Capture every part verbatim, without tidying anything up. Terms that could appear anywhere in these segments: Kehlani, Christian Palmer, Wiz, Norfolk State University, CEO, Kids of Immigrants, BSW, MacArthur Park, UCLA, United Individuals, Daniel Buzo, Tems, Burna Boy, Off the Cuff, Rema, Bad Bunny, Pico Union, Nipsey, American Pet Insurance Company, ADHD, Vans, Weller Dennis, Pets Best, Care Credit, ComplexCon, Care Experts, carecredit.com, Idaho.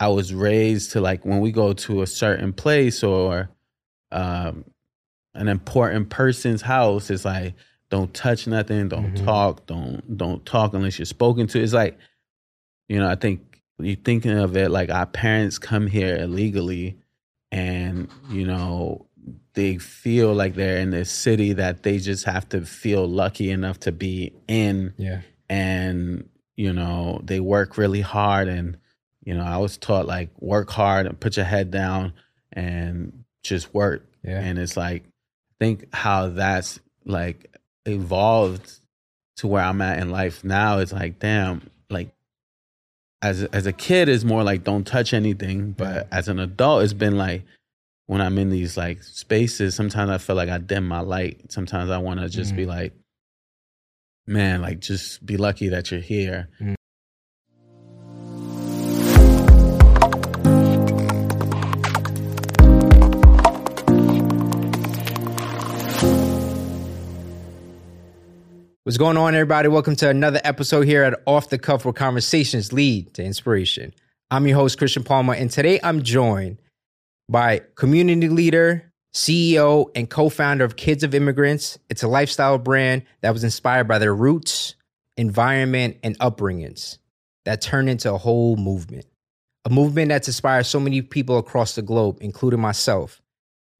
I was raised to, like, when we go to a certain place or um, an important person's house, it's like, don't touch nothing, don't mm-hmm. talk, don't don't talk unless you're spoken to. It's like, you know, I think you're thinking of it like our parents come here illegally and, you know, they feel like they're in this city that they just have to feel lucky enough to be in. Yeah. And, you know, they work really hard. And, you know, I was taught, like, work hard and put your head down and just work. Yeah. And it's like, think how that's, like, evolved to where I'm at in life now. It's like, damn, like, as as a kid it's more like don't touch anything, but as an adult it's been like when I'm in these, like, spaces, sometimes I feel like I dim my light. Sometimes I want to just mm. be like, man, like, just be lucky that you're here. Mm. What's going on, everybody? Welcome to another episode here at Off the Cuff, where conversations lead to inspiration. I'm your host, Christian Palmer, and today I'm joined by community leader, C E O, and co-founder of Kids of Immigrants. It's a lifestyle brand that was inspired by their roots, environment, and upbringings that turned into a whole movement. A movement that's inspired so many people across the globe, including myself.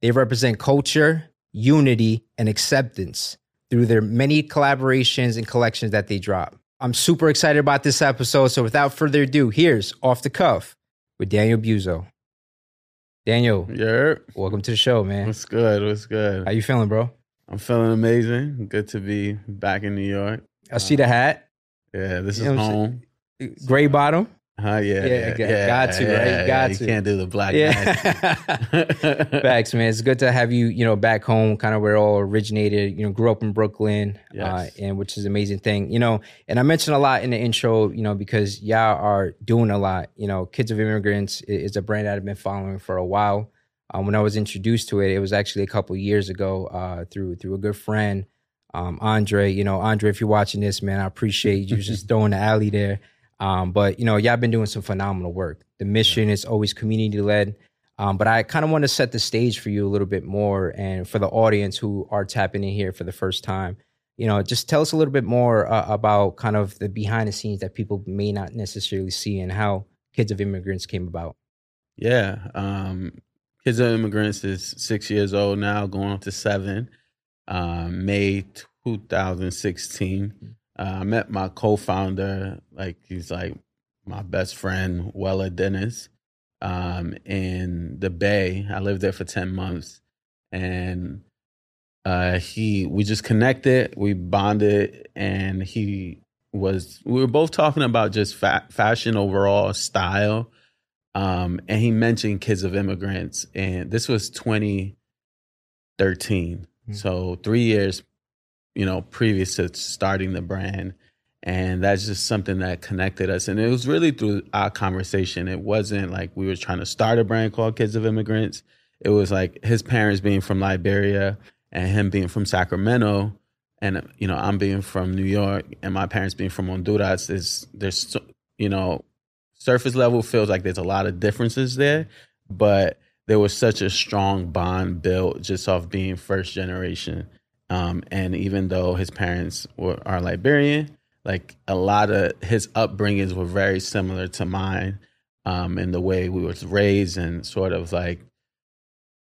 They represent culture, unity, and acceptance through their many collaborations and collections that they drop. I'm super excited about this episode, so without further ado, here's Off the Cuff with Daniel Buzo. Daniel, yeah. Welcome to the show, man. What's good? What's good? How you feeling, bro? I'm feeling amazing. Good to be back in New York. I see the hat. Yeah, this you is home. Gray bottom. Huh? Yeah, yeah, yeah, yeah, got to, yeah, right? Got yeah, you to. You can't do the black magic. Yeah. Facts, man. It's good to have you, you know, back home, kind of where it all originated. You know, grew up in Brooklyn, yes. uh, and which is an amazing thing, you know. And I mentioned a lot in the intro, you know, because y'all are doing a lot. You know, Kids of Immigrants is a brand that I've been following for a while. Um, when I was introduced to it, it was actually a couple of years ago uh, through through a good friend, um, Andre. You know, Andre, if you're watching this, man, I appreciate you just throwing the alley there. Um, but, you know, y'all been doing some phenomenal work. The mission is always community led. Um, but I kind of want to set the stage for you a little bit more, and for the audience who are tapping in here for the first time, you know, just tell us a little bit more uh, about kind of the behind the scenes that people may not necessarily see and how Kids of Immigrants came about. Yeah. Um, Kids of Immigrants is six years old now, going up to seven, um, May twenty sixteen. Mm-hmm. Uh, I met my co-founder, like, he's like my best friend, Weller Dennis, um, in the Bay. I lived there for ten months, and uh, he we just connected, we bonded, and he was we were both talking about just fa- fashion overall, style, um, and he mentioned Kids of Immigrants, and this was twenty thirteen, mm-hmm. so three years. You know, previous to starting the brand. And that's just something that connected us. And it was really through our conversation. It wasn't like we were trying to start a brand called Kids of Immigrants. It was like his parents being from Liberia and him being from Sacramento. And, you know, I'm being from New York and my parents being from Honduras. It's, there's, you know, surface level feels like there's a lot of differences there. But there was such a strong bond built just off being first generation. Um, and even though his parents were, are Liberian, like, a lot of his upbringings were very similar to mine, um, in the way we were raised and sort of like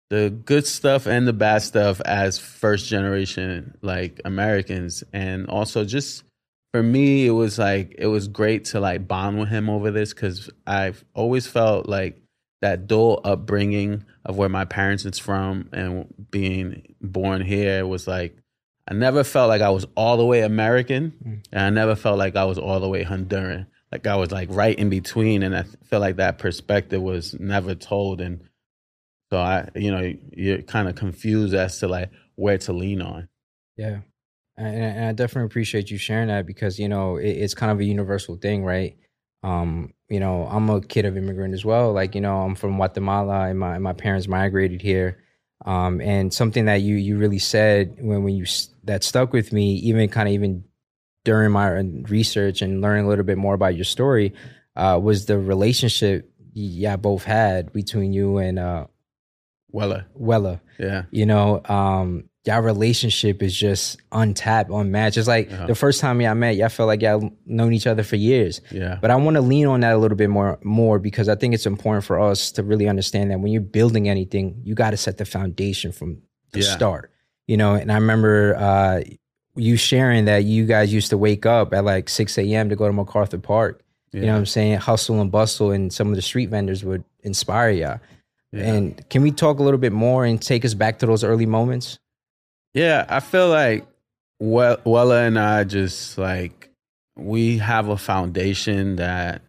the good stuff and the bad stuff as first generation, like, Americans. And also just for me, it was like, it was great to, like, bond with him over this, because I've always felt like that dual upbringing of where my parents is from and being born here was like, I never felt like I was all the way American, mm. and I never felt like I was all the way Honduran. Like, I was, like, right in between, and I feel like that perspective was never told. And so I, you know, you're kind of confused as to, like, where to lean on. Yeah. And, and I definitely appreciate you sharing that, because, you know, it, it's kind of a universal thing, right? Um, you know, I'm a kid of immigrant as well. Like, you know, I'm from Guatemala, and my, my parents migrated here. Um, and something that you, you really said when, when you, that stuck with me, even kind of even during my research and learning a little bit more about your story, uh, was the relationship y'all both had between you and uh, Weller. Weller. Yeah. You know, um, y'all relationship is just untapped, unmatched. It's like uh-huh. the first time y'all met, y'all felt like y'all known each other for years. Yeah. But I want to lean on that a little bit more, more because I think it's important for us to really understand that when you're building anything, you got to set the foundation from the yeah. start. You know, and I remember uh, you sharing that you guys used to wake up at like six a.m. to go to MacArthur Park. Yeah. You know what I'm saying? Hustle and bustle, and some of the street vendors would inspire y'all. Yeah. And can we talk a little bit more and take us back to those early moments? Yeah, I feel like we- Wella and I just like, we have a foundation that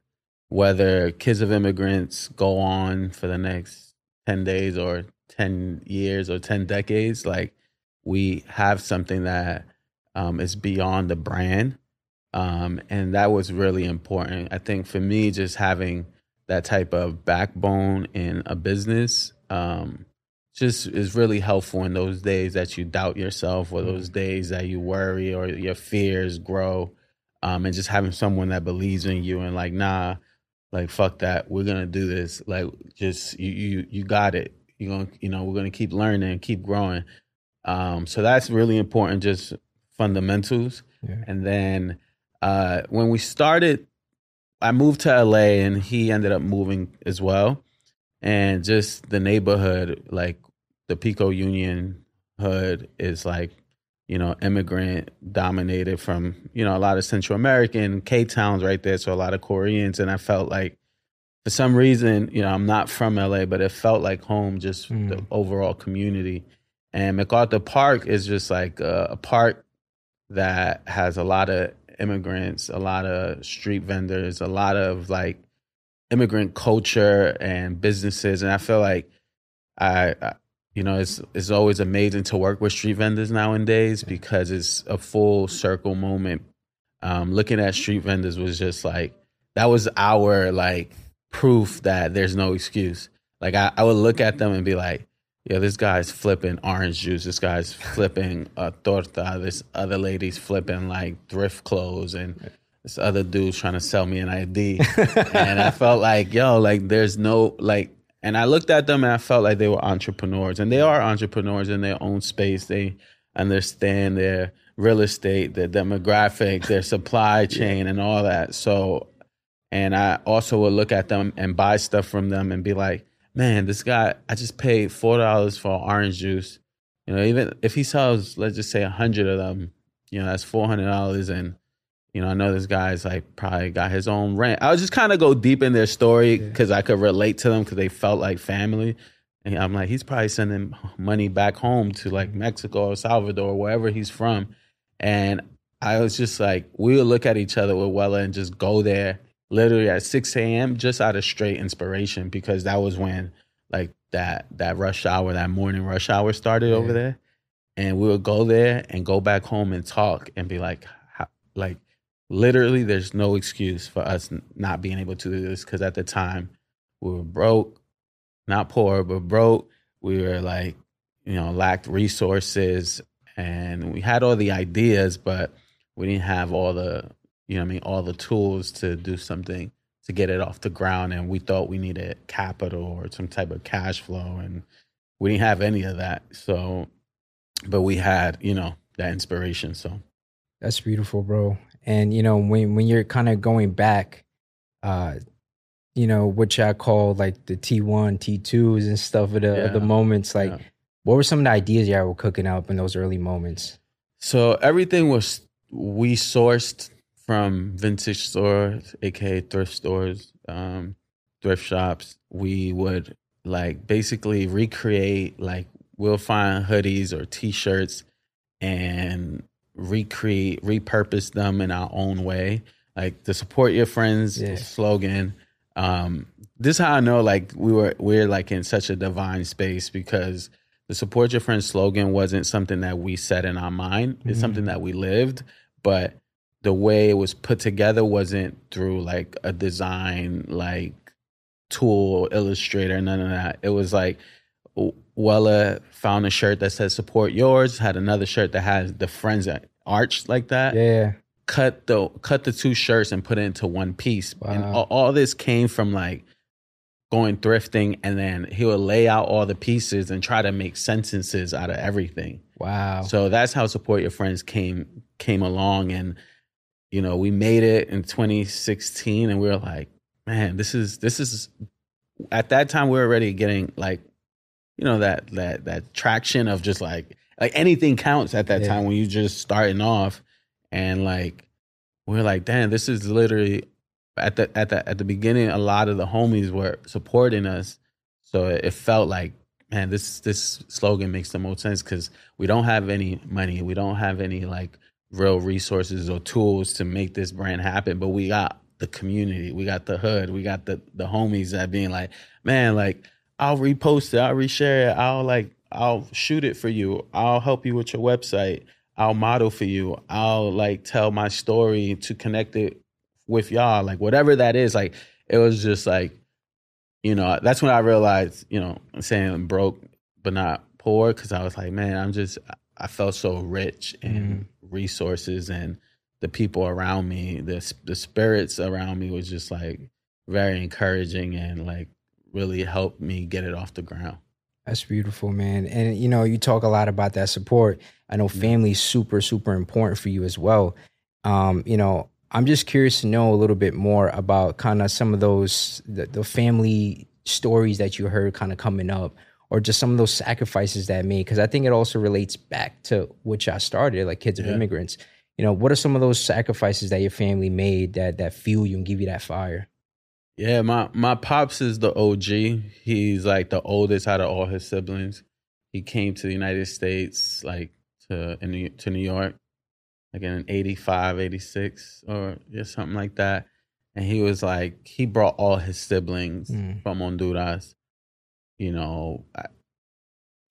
whether Kids of Immigrants go on for the next ten days or ten years or ten decades, like, we have something that um, is beyond the brand. Um, and that was really important. I think for me, just having that type of backbone in a business um, just is really helpful in those days that you doubt yourself or those days that you worry or your fears grow. Um, and just having someone that believes in you and like, nah, like, fuck that. We're going to do this. Like, just you, you, you got it. You're gonna, you know, we're going to keep learning, keep growing. Um, so that's really important, just fundamentals. Yeah. And then uh, when we started, I moved to L A and he ended up moving as well. And just the neighborhood, like the Pico Union hood is like, you know, immigrant dominated from, you know, a lot of Central American K-towns right there. So a lot of Koreans. And I felt like for some reason, you know, I'm not from L A, but it felt like home, just mm. the overall community. And MacArthur Park is just like a, a park that has a lot of immigrants, a lot of street vendors, a lot of like immigrant culture and businesses. And I feel like I, I you know, it's it's always amazing to work with street vendors nowadays because it's a full circle moment. Um, looking at street vendors was just like, that was our like proof that there's no excuse. Like I, I would look at them and be like, yeah, this guy's flipping orange juice. This guy's flipping a torta. This other lady's flipping like thrift clothes, and this other dude's trying to sell me an I D. And I felt like, yo, like there's no like. And I looked at them and I felt like they were entrepreneurs, and they are entrepreneurs in their own space. They understand their real estate, their demographic, their supply chain, and all that. So, and I also would look at them and buy stuff from them and be like, man, this guy, I just paid four dollars for orange juice. You know, even if he sells, let's just say one hundred of them, you know, that's four hundred dollars. And, you know, I know this guy's like probably got his own rent. I would just kind of go deep in their story because yeah. I could relate to them because they felt like family. And I'm like, he's probably sending money back home to like Mexico or Salvador, wherever he's from. And I was just like, we would look at each other with Wella and just go there. Literally at six a.m. just out of straight inspiration, because that was when like that that rush hour, that morning rush hour started yeah. over there. And we would go there and go back home and talk and be like, how, like literally there's no excuse for us not being able to do this, because at the time we were broke, not poor, but broke. We were like, you know, lacked resources and we had all the ideas, but we didn't have all the You know what I mean? All the tools to do something, to get it off the ground. And we thought we needed capital or some type of cash flow. And we didn't have any of that. So, but we had, you know, that inspiration. So that's beautiful, bro. And, you know, when, when you're kind of going back, uh, you know, what y'all call like the T one, T twos and stuff of the, yeah. of the moments, like yeah. what were some of the ideas y'all were cooking up in those early moments? So everything was, we sourced from vintage stores, A K A thrift stores, um, thrift shops. We would like basically recreate, like we'll find hoodies or t-shirts and recreate, repurpose them in our own way. Like the support your friends yeah. slogan. Um, this is how I know like we were, we're like in such a divine space, because the support your friends slogan wasn't something that we said in our mind. It's mm-hmm. something that we lived, but the way it was put together wasn't through like a design, like tool, Illustrator, none of that. It was like Wella found a shirt that says support yours, had another shirt that had the friends arched like that. Yeah. Cut the cut the two shirts and put it into one piece. Wow. And all, all this came from like going thrifting, and then he would lay out all the pieces and try to make sentences out of everything. Wow. So that's how Support Your Friends came came along. And, you know, we made it in twenty sixteen, and we were like, man, this is this is at that time we were already getting like, you know, that that that traction of just like like anything counts at that yeah. time when you just starting off. And like we we're like, damn, this is literally at the at the at the beginning, a lot of the homies were supporting us. So it, it felt like, man, this this slogan makes the most sense, because we don't have any money. We don't have any like real resources or tools to make this brand happen. But we got the community. We got the hood. We got the the homies that being like, man, like, I'll repost it. I'll reshare it. I'll like, I'll shoot it for you. I'll help you with your website. I'll model for you. I'll like tell my story to connect it with y'all. Like whatever that is, like it was just like, you know, that's when I realized, you know, I'm saying I'm broke but not poor, because I was like, man, I'm just, I felt so rich in mm-hmm. resources, and the people around me, the the spirits around me was just like very encouraging and like really helped me get it off the ground. That's beautiful, man. And, you know, you talk a lot about that support. I know family is super, super important for you as well. Um, you know, I'm just curious to know a little bit more about kind of some of those, the, the family stories that you heard kind of coming up, or just some of those sacrifices that made, because I think it also relates back to what y'all started, like Kids of yeah. Immigrants. You know, what are some of those sacrifices that your family made that that fuel you and give you that fire? Yeah, my, my pops is the O G. He's like the oldest out of all his siblings. He came to the United States, like to in New, to New York, like in eighty-five, eighty-six or yeah, something like that. And he was like, he brought all his siblings mm. from Honduras. You know, I,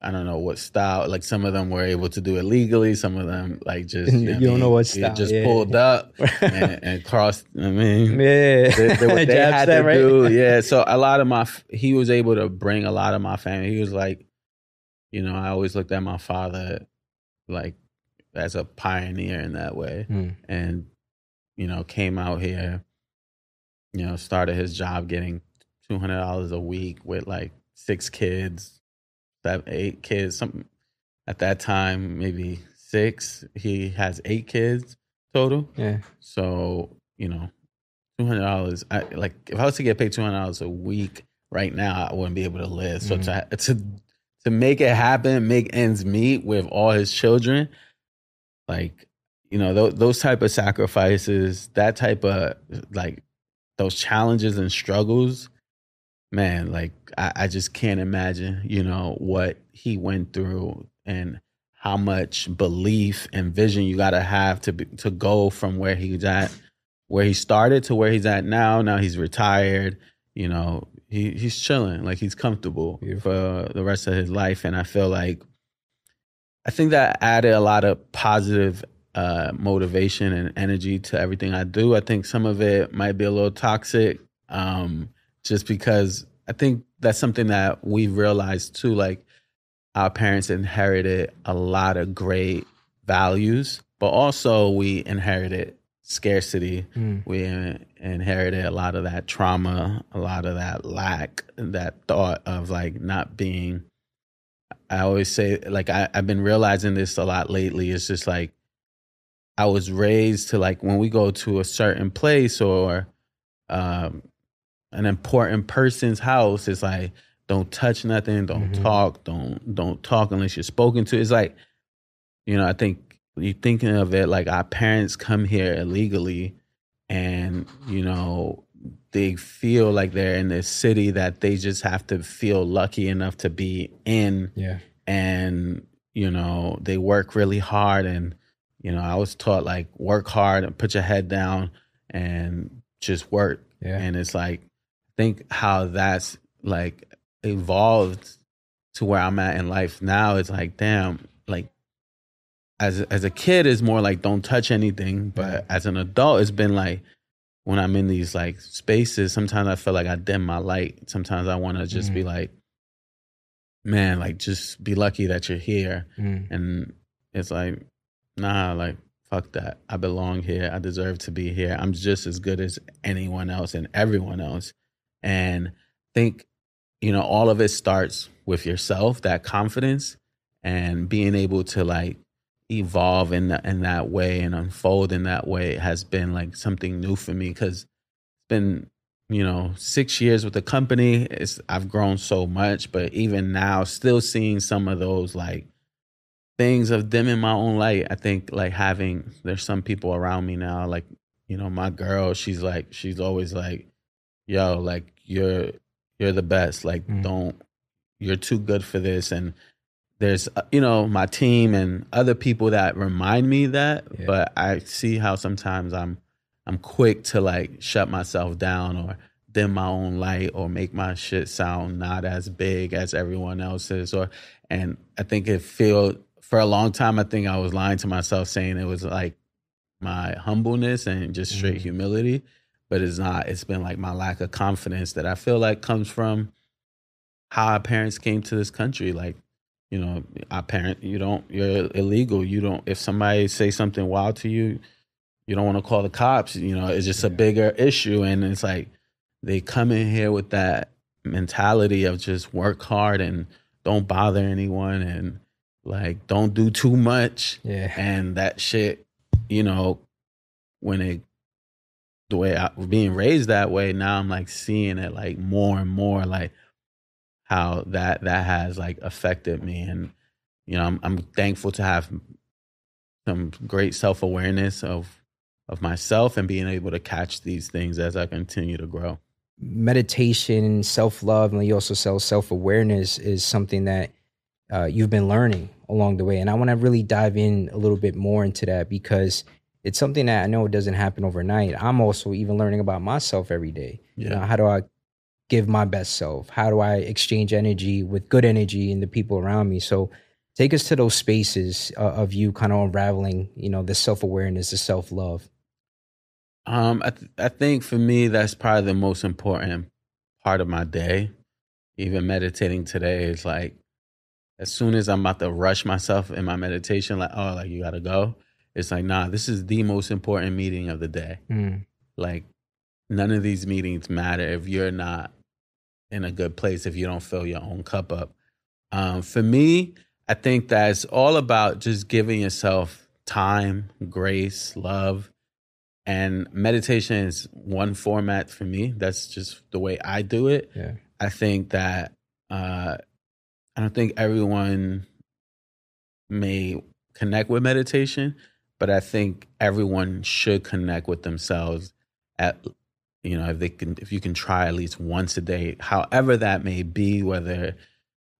I don't know what style. Like some of them were able to do it legally. Some of them like just, you, you know, don't mean, know what style. Just yeah. pulled up and, and crossed. I mean, yeah, they, they, what they had to right? do. Yeah. So a lot of my, he was able to bring a lot of my family. He was like, you know, I always looked at my father like as a pioneer in that way, mm. and, you know, came out here, you know, started his job getting two hundred dollars a week with like six kids. Have eight kids, something at that time, maybe six. He has eight kids total. Yeah. So, you know, two hundred dollars. I like if I was to get paid two hundred dollars a week right now, I wouldn't be able to live. So mm-hmm. to, to to make it happen, make ends meet with all his children, like, you know, th- those type of sacrifices, that type of like those challenges and struggles. Man, like, I, I just can't imagine, you know, what he went through and how much belief and vision you got to have to be, to go from where he's at, where he started to where he's at now. Now he's retired, you know, he, he's chilling, like he's comfortable Beautiful. for the rest of his life. And I feel like, I think that added a lot of positive uh, motivation and energy to everything I do. I think some of it might be a little toxic. Um, Just because I think that's something that we realized too, like our parents inherited a lot of great values, but also we inherited scarcity. Mm. We inherited a lot of that trauma, a lot of that lack, that thought of like not being, I always say, like I, I've been realizing this a lot lately. It's just like, I was raised to like, when we go to a certain place or, um, an important person's house, is like, don't touch nothing, don't mm-hmm. talk, don't don't talk unless you're spoken to. It's like, you know, I think you're thinking of it like our parents come here illegally, and, you know, they feel like they're in this city that they just have to feel lucky enough to be in. Yeah. And, you know, they work really hard, and, you know, I was taught like work hard and put your head down and just work. Yeah. And it's like, think how that's like evolved to where I'm at in life now. It's like, damn, like as as a kid it's more like don't touch anything, but as an adult it's been like when I'm in these like spaces, sometimes I feel like I dim my light. Sometimes I want to just mm-hmm. be like, man, like just be lucky that you're here. Mm-hmm. And it's like, nah, like fuck that. I belong here. I deserve to be here. I'm just as good as anyone else and everyone else. And think, you know, all of it starts with yourself, that confidence and being able to like evolve in, the, in that way and unfold in that way has been like something new for me, because it's been, you know, six years with the company. It's I've grown so much, but even now still seeing some of those like things of them in my own light. I think like having, there's some people around me now, like, you know, my girl, she's like, she's always like, yo, like you're, you're the best. Like, mm. don't, you're too good for this. And there's, you know, my team and other people that remind me that, yeah. but I see how sometimes I'm, I'm quick to like shut myself down or dim my own light or make my shit sound not as big as everyone else's. Or, and I think it feel for a long time, I think I was lying to myself saying it was like my humbleness and just straight mm-hmm. humility, but it's not, it's been like my lack of confidence that I feel like comes from how our parents came to this country. Like, you know, our parent, you don't, you're illegal. You don't, if somebody say something wild to you, you don't want to call the cops, you know, it's just a bigger issue. And it's like, they come in here with that mentality of just work hard and don't bother anyone and like, don't do too much. Yeah. And that shit, you know, when it, the way I was being raised that way, now I'm like seeing it like more and more, like how that, that has like affected me. And, you know, I'm, I'm thankful to have some great self-awareness of, of myself and being able to catch these things as I continue to grow. Meditation, self-love, and you also sell self-awareness is something that uh, you've been learning along the way. And I want to really dive in a little bit more into that, because it's something that I know it doesn't happen overnight. I'm also even learning about myself every day. Yeah. You know, how do I give my best self? How do I exchange energy with good energy in the people around me? So take us to those spaces uh, of you kind of unraveling, you know, the self-awareness, the self-love. Um, I, th- I think for me, that's probably the most important part of my day. Even meditating today is like, as soon as I'm about to rush myself in my meditation, like, oh, like you got to go. It's like, nah, this is the most important meeting of the day. Mm. Like, none of these meetings matter if you're not in a good place, if you don't fill your own cup up. Um, for me, I think that it's all about just giving yourself time, grace, love. And meditation is one format for me. That's just the way I do it. Yeah. I think that uh, I don't think everyone may connect with meditation, but I think everyone should connect with themselves at, you know, if they can, if you can try at least once a day, however that may be, whether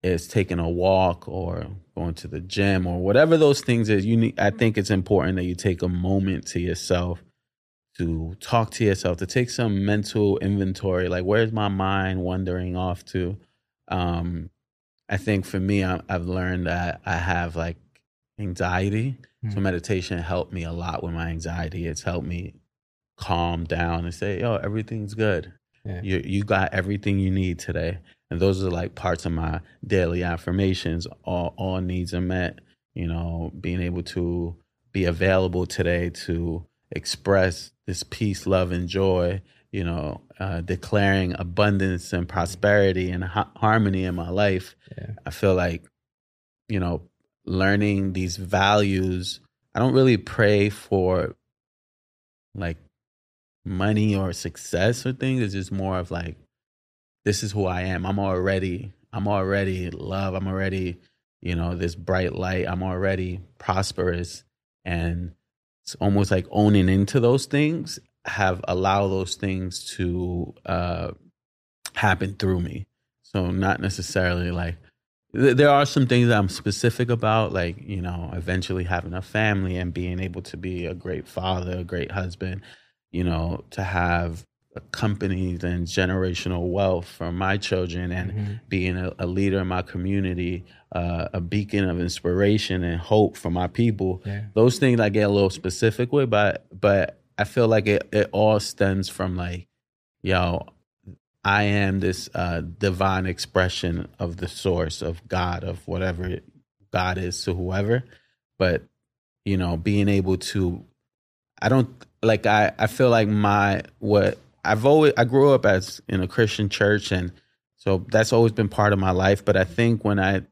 it's taking a walk or going to the gym or whatever those things is, you need, I think it's important that you take a moment to yourself to talk to yourself, to take some mental inventory, like where's my mind wandering off to? Um, I think for me, I, I've learned that I have like anxiety. Mm. So meditation helped me a lot with my anxiety. It's helped me calm down and say, yo, everything's good. Yeah. You you got everything you need today. And those are like parts of my daily affirmations. All, all needs are met, you know, being able to be available today to express this peace, love, and joy, you know, uh, declaring abundance and prosperity and ha- harmony in my life. Yeah. I feel like, you know, learning these values, I don't really pray for like money or success or things. It's just more of like, this is who I am. I'm already, I'm already love. I'm already, you know, this bright light. I'm already prosperous. And it's almost like owning into those things have allowed those things to uh, happen through me. So not necessarily like, th- there are some things that I'm specific about, like, you know, eventually having a family and being able to be a great father, a great husband, you know, to have companies and generational wealth for my children and mm-hmm. being a, a leader in my community, uh, a beacon of inspiration and hope for my people. Yeah. Those things I get a little specific with, but but I feel like it, it all stems from like, yo, I am this uh, divine expression of the source, of God, of whatever God is to whoever. But, you know, being able to, I don't, like I, I feel like my, what, I've always I grew up as in a Christian church, and So that's always been part of my life. But I think when I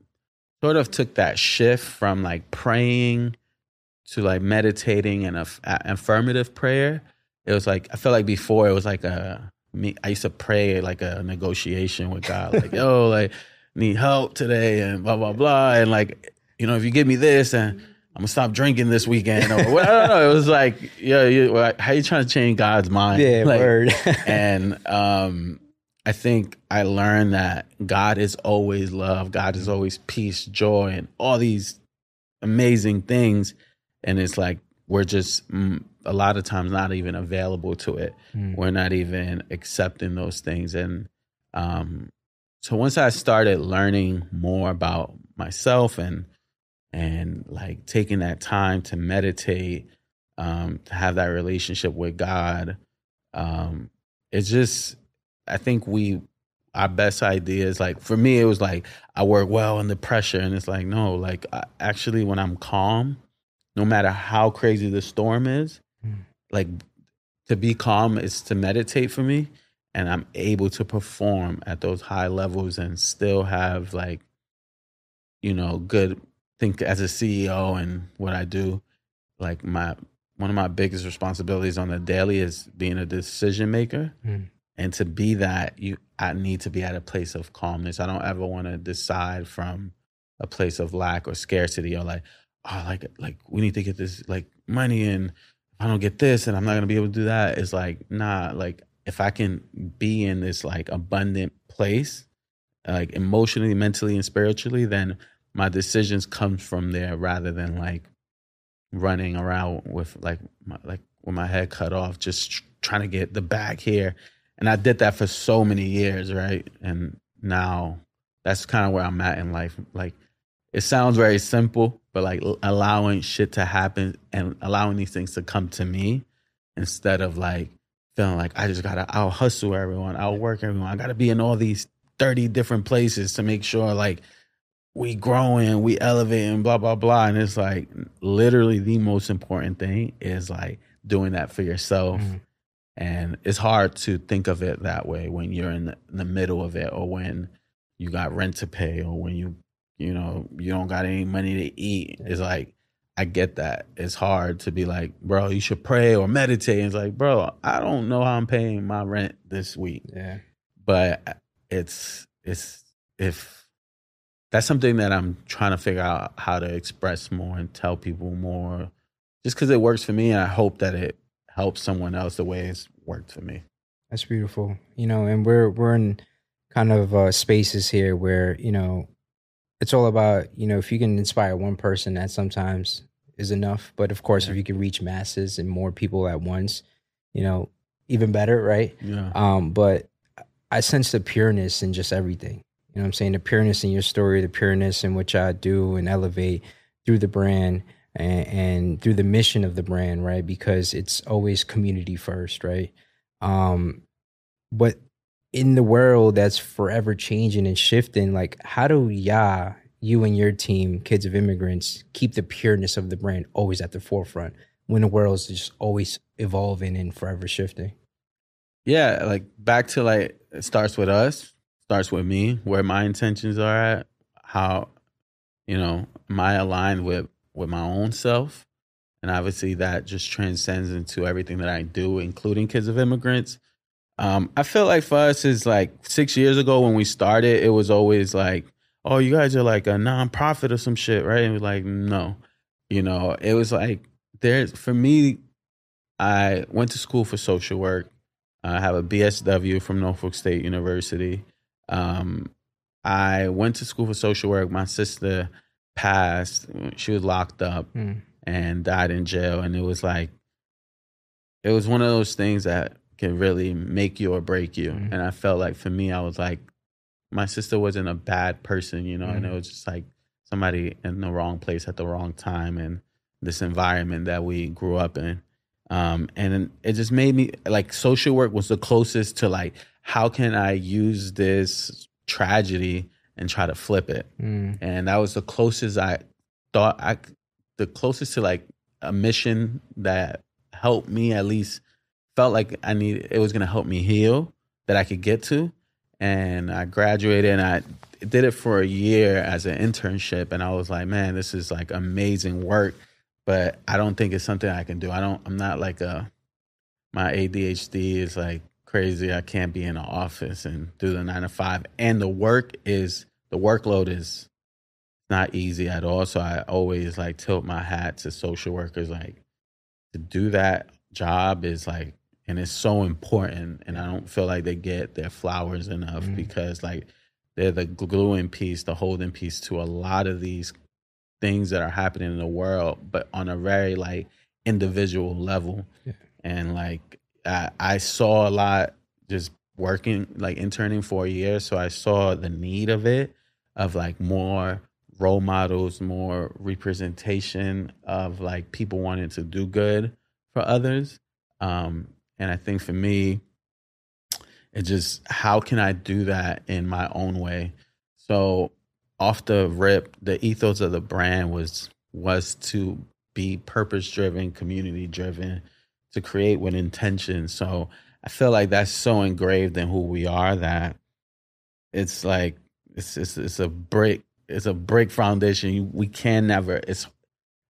sort of took that shift from like praying to like meditating and a, a affirmative prayer, it was like, I felt like before it was like a, me, I used to pray like a negotiation with God, like, yo, like, need help today and blah, blah, blah. And like, you know, if you give me this and I'm gonna stop drinking this weekend or what, I don't know. It was like, yeah, you, how you trying to change God's mind? Yeah, like, word. And um, I think I learned that God is always love. God is always peace, joy, and all these amazing things. And it's like, we're just mm, a lot of times not even available to it. Mm. We're not even accepting those things. And um, so once I started learning more about myself and And like taking that time to meditate, um, to have that relationship with God. Um, it's just, I think we, our best ideas, like for me, it was like, I work well under pressure. And it's like, no, like I, actually when I'm calm, no matter how crazy the storm is, mm. like to be calm is to meditate for me. And I'm able to perform at those high levels and still have like, you know, good, think as a C E O and what I do, like my one of my biggest responsibilities on the daily is being a decision maker. Mm. And to be that, you I need to be at a place of calmness. I don't ever want to decide from a place of lack or scarcity or like, oh, like, like we need to get this like money and if I don't get this and I'm not going to be able to do that. It's like, nah, like if I can be in this like abundant place, like emotionally, mentally, and spiritually, then my decisions come from there rather than like running around with like my, like with my head cut off, just tr- trying to get the bag here. And I did that for so many years, right? And now that's kind of where I'm at in life. Like it sounds very simple, but like allowing shit to happen and allowing these things to come to me instead of like feeling like I just gotta, I'll hustle everyone, I'll work everyone, I gotta be in all these thirty different places to make sure like we growing, we elevating, blah, blah, blah. And it's like literally the most important thing is like doing that for yourself. Mm-hmm. And it's hard to think of it that way when you're in the, in the middle of it or when you got rent to pay or when you, you know, you don't got any money to eat. It's like, I get that. It's hard to be like, bro, you should pray or meditate. And it's like, bro, I don't know how I'm paying my rent this week. Yeah. But it's, it's, if, that's something that I'm trying to figure out how to express more and tell people more just because it works for me. And I hope that it helps someone else the way it's worked for me. That's beautiful. You know, and we're, we're in kind of uh, spaces here where, you know, it's all about, you know, if you can inspire one person, that sometimes is enough. But of course, yeah. if you can reach masses and more people at once, you know, even better. Right. Yeah. Um, but I sense the pureness in just everything. You know what I'm saying? The pureness in your story, the pureness in what y'all do and elevate through the brand and, and through the mission of the brand, right? Because it's always community first, right? Um, but in the world that's forever changing and shifting, like how do y'all, you and your team, Kids of Immigrants, keep the pureness of the brand always at the forefront when the world's just always evolving and forever shifting? Yeah, like back to like, it starts with us. Starts with me, where my intentions are at, how, you know, am I aligned with, with my own self? And obviously that just transcends into everything that I do, including Kids of Immigrants. Um, I feel like for us is like six years ago when we started, it was always like, oh, you guys are like a nonprofit or some shit, right? And we're like, no, you know, it was like there's, for me, I went to school for social work. I have a B S W from Norfolk State University. Um, I went to school for social work. My sister passed. She was locked up mm. and died in jail. And it was like, it was one of those things that can really make you or break you. Mm. And I felt like for me, I was like, my sister wasn't a bad person, you know, mm. and it was just like somebody in the wrong place at the wrong time and this environment that we grew up in. Um, and it just made me like social work was the closest to like, how can I use this tragedy and try to flip it? Mm. And that was the closest I thought, I, the closest to like a mission that helped me at least felt like I needed, it was going to help me heal that I could get to. and I graduated and I did it for a year as an internship. And I was like, man, this is like amazing work, but I don't think it's something I can do. I don't, I'm not like a, my A D H D is like crazy. I can't be in the office and do the nine to five. And the work is, the workload is not easy at all. So I always like tilt my hat to social workers. Like, to do that job is like, and it's so important. And I don't feel like they get their flowers enough mm-hmm. because like they're the gluing piece, the holding piece to a lot of these things that are happening in the world, but on a very like individual level. Yeah. And like, I, I saw a lot just working, like interning for a year. So I saw the need of it, of like more role models, more representation of like people wanting to do good for others. Um, and I think for me, it just, how can I do that in my own way? So off the rip, the ethos of the brand was, was to be purpose-driven, community-driven, to create with intention. So I feel like that's so engraved in who we are that it's like, it's, it's, it's a brick, it's a brick foundation. You, we can never, it's,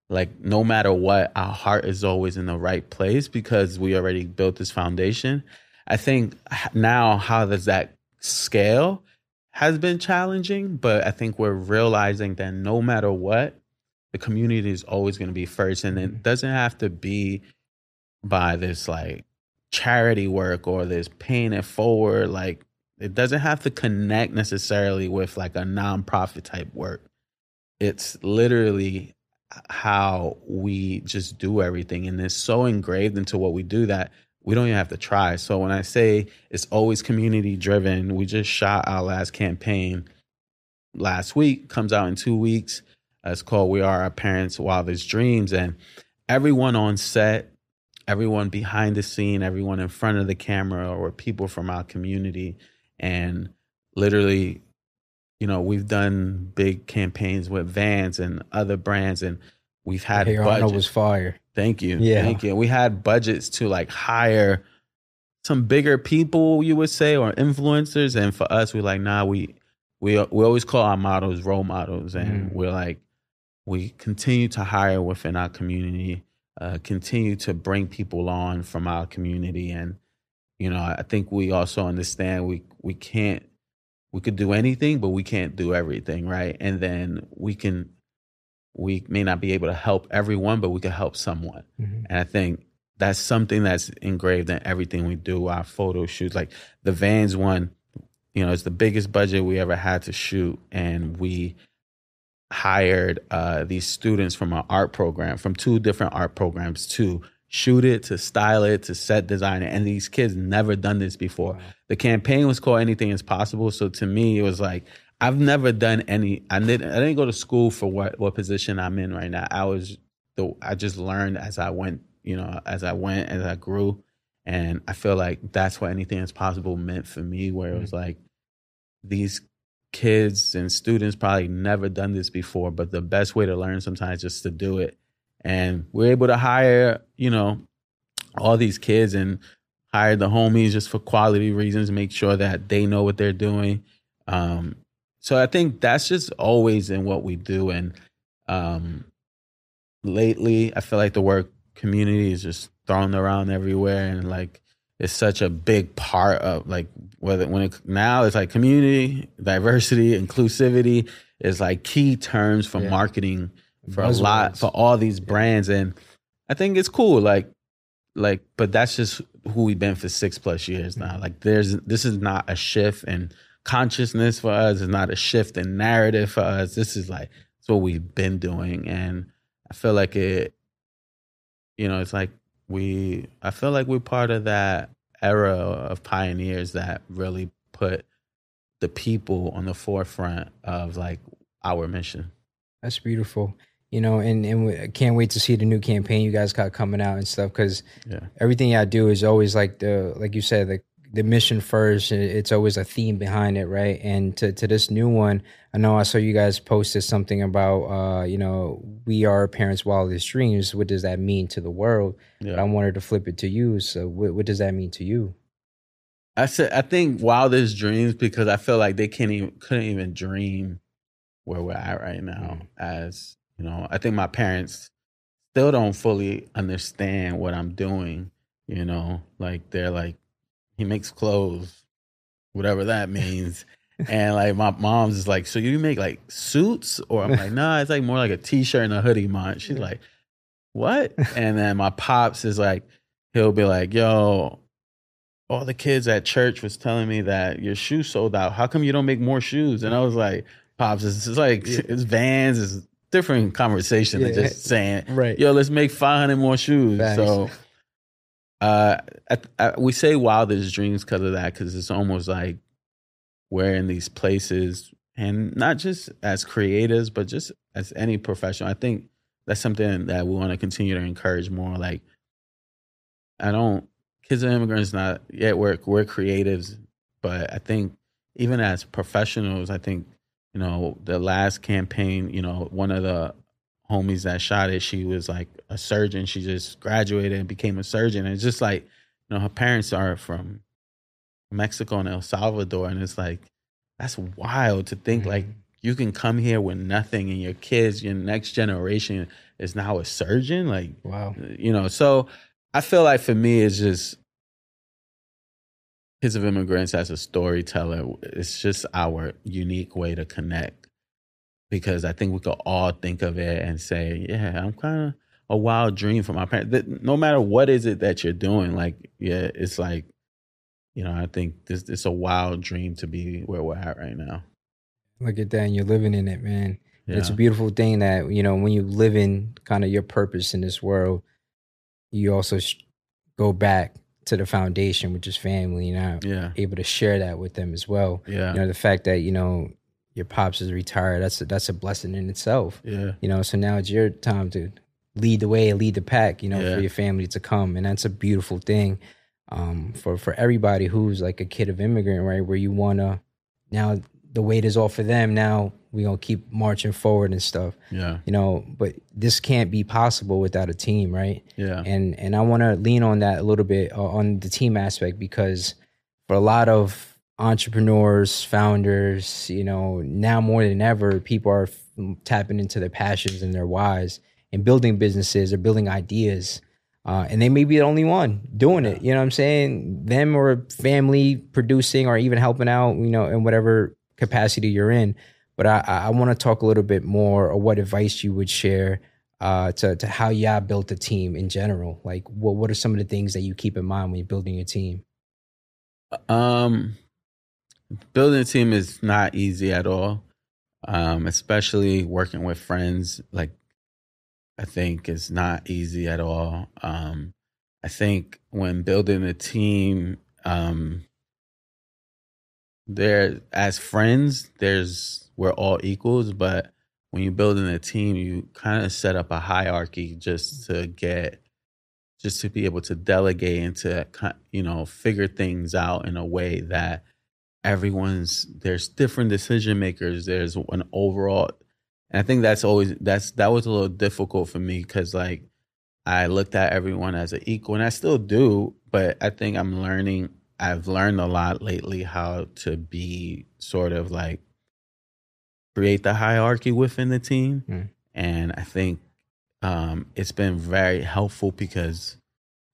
like, no matter what, our heart is always in the right place because we already built this foundation. I think now how does that scale has been challenging, but I think we're realizing that no matter what, the community is always going to be first. And it doesn't have to be by this, like, charity work or this paying it forward. Like, it doesn't have to connect necessarily with, like, a nonprofit type work. It's literally how we just do everything, and it's so engraved into what we do that we don't even have to try. So when I say it's always community driven, we just shot our last campaign last week, comes out in two weeks. It's called We Are Our Parents' Wildest Dreams. And everyone on set, everyone behind the scene, everyone in front of the camera were people from our community. And literally, you know, we've done big campaigns with Vans and other brands, and we've had budgets. Your Honor was fire. Thank you. Yeah. Thank you. We had budgets to like hire some bigger people, you would say, or influencers. And for us, we're like, nah, we we we always call our models role models, and mm. we're like, we continue to hire within our community, uh, continue to bring people on from our community, and you know, I think we also understand we we can't. We could do anything, but we can't do everything, right? And then we can, we may not be able to help everyone, but we can help someone. Mm-hmm. And I think that's something that's engraved in everything we do, our photo shoots. Like the Vans one, you know, it's the biggest budget we ever had to shoot. And we hired uh, these students from our art program, from two different art programs to shoot it, to style it, to set design it. And these kids never done this before. Wow. The campaign was called Anything Is Possible. So to me, it was like, I've never done any, I didn't, I didn't go to school for what, what position I'm in right now. I was, the, I just learned as I went, you know, as I went, as I grew. And I feel like that's what Anything Is Possible meant for me, where mm-hmm. it was like, these kids and students probably never done this before, but the best way to learn sometimes is just to do it. And we're able to hire, you know, all these kids and hire the homies just for quality reasons, make sure that they know what they're doing. Um, so I think that's just always in what we do. And um, lately, I feel like the word community is just thrown around everywhere. And like, it's such a big part of like, whether when it, now it's like community, diversity, inclusivity is like key terms for yeah. marketing for a lot, for all these brands. And I think it's cool. Like, like, but that's just who we've been for six plus years now. Like there's, this is not a shift in consciousness for us. It's not a shift in narrative for us. This is like, it's what we've been doing. And I feel like it, you know, it's like we, I feel like we're part of that era of pioneers that really put the people on the forefront of like our mission. That's beautiful. You know, and, and we can't wait to see the new campaign you guys got coming out and stuff, because yeah. everything I do is always like the, like you said, like the mission first. It's always a theme behind it, right? And to, to this new one, I know I saw you guys posted something about, uh, you know, we are our parents' wildest dreams. What does that mean to the world? Yeah. But I wanted to flip it to you. So what, what does that mean to you? I said I think wildest dreams, because I feel like they can't even couldn't even dream where we're at right now. Mm. As you know, I think my parents still don't fully understand what I'm doing. You know, like they're like, he makes clothes, whatever that means. And like my mom's is like, so you make like suits? Or I'm like, nah, it's like more like a t-shirt and a hoodie, mom. She's like, what? And then my pops is like, he'll be like, yo, all the kids at church was telling me that your shoes sold out. How come you don't make more shoes? And I was like, pops, it's like, yeah. it's Vans, it's different conversation yeah. than just saying, right. yo, let's make five hundred more shoes. Facts. So uh, I, I, we say wildest dreams because of that, because it's almost like, we're in these places, and not just as creators, but just as any professional. I think that's something that we want to continue to encourage more. Like, I don't, Kids of Immigrants, not yet, we're, we're creatives, but I think even as professionals, I think, you know, the last campaign, you know, one of the homies that shot it, she was like a surgeon. She just graduated and became a surgeon. And it's just like, you know, her parents are from Mexico and El Salvador, and it's like, that's wild to think, mm-hmm. like you can come here with nothing and your kids, your next generation is now a surgeon. Like, wow. You know, so I feel like for me it's just Kids of Immigrants as a storyteller, it's just our unique way to connect, because I think we could all think of it and say, yeah, I'm kind of a wild dream for my parents. That no matter what is it that you're doing, like, yeah, it's like, you know, I think this it's a wild dream to be where we're at right now. Look at that, and you're living in it, man. Yeah. It's a beautiful thing that, you know, when you live in kind of your purpose in this world, you also sh- go back to the foundation, which is family, and I'm yeah. able to share that with them as well. Yeah. You know, the fact that, you know, your pops is retired, that's a, that's a blessing in itself. Yeah. You know, so now it's your time to lead the way and lead the pack, you know, yeah. for your family to come. And that's a beautiful thing. Um, for, for everybody who's like a kid of immigrant, right? Where you want to, now the weight is off for them. Now we going to keep marching forward and stuff, yeah. you know, but this can't be possible without a team. Right. Yeah. And, and I want to lean on that a little bit uh, on the team aspect, because for a lot of entrepreneurs, founders, you know, now more than ever, people are f- tapping into their passions and their whys and building businesses or building ideas. Uh, and they may be the only one doing it. You know what I'm saying? Them or family producing or even helping out, you know, in whatever capacity you're in. But I, I want to talk a little bit more or what advice you would share uh, to, to how y'all built the team in general. Like, what, what are some of the things that you keep in mind when you're building your team? Um, building a team is not easy at all, um, especially working with friends. Like, I think it's not easy at all. Um, I think when building a team, um, there as friends, there's we're all equals. But when you're building a team, you kind of set up a hierarchy just to get, just to be able to delegate and to, you know, figure things out in a way that everyone's there's different decision makers. There's an overall. And I think that's always, that's, that was a little difficult for me, because like I looked at everyone as an equal, and I still do, but I think I'm learning, I've learned a lot lately how to be sort of like create the hierarchy within the team. Mm. And I think um, it's been very helpful, because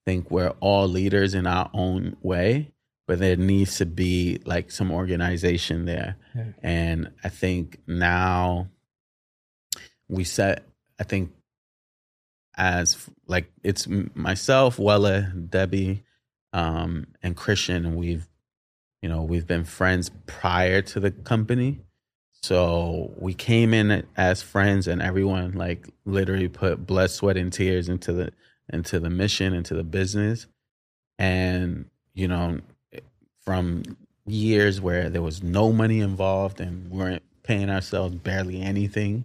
I think we're all leaders in our own way, but there needs to be like some organization there. Yeah. And I think now, we set, I think, as like it's myself, Weller, Debbie, um, and Christian, and we've, you know, we've been friends prior to the company. So we came in as friends, and everyone like literally put blood, sweat, and tears into the into the mission, into the business, and you know, from years where there was no money involved and we weren't paying ourselves barely anything,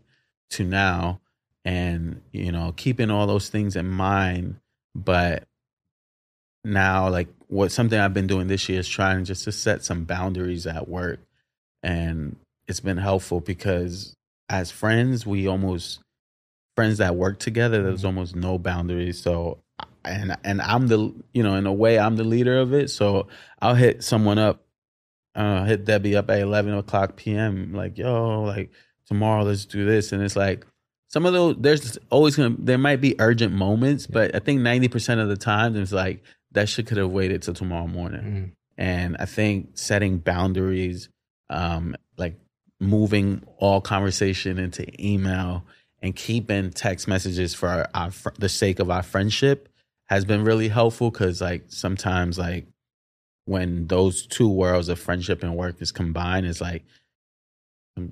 to now, and you know, keeping all those things in mind. But now, like what something I've been doing this year is trying just to set some boundaries at work, and it's been helpful, because as friends, we almost friends that work together, there's almost no boundaries. So and and I'm the, you know, in a way I'm the leader of it. So I'll hit someone up, uh, hit Debbie up at eleven o'clock p m Like, yo, like tomorrow let's do this. And it's like some of those, there's always gonna, there might be urgent moments, yeah. but I think ninety percent of the time it's like that shit could have waited till tomorrow morning. Mm. And I think setting boundaries, um, like moving all conversation into email and keeping text messages for our, our, for the sake of our friendship has been really helpful. Cause like sometimes like when those two worlds of friendship and work is combined, it's like,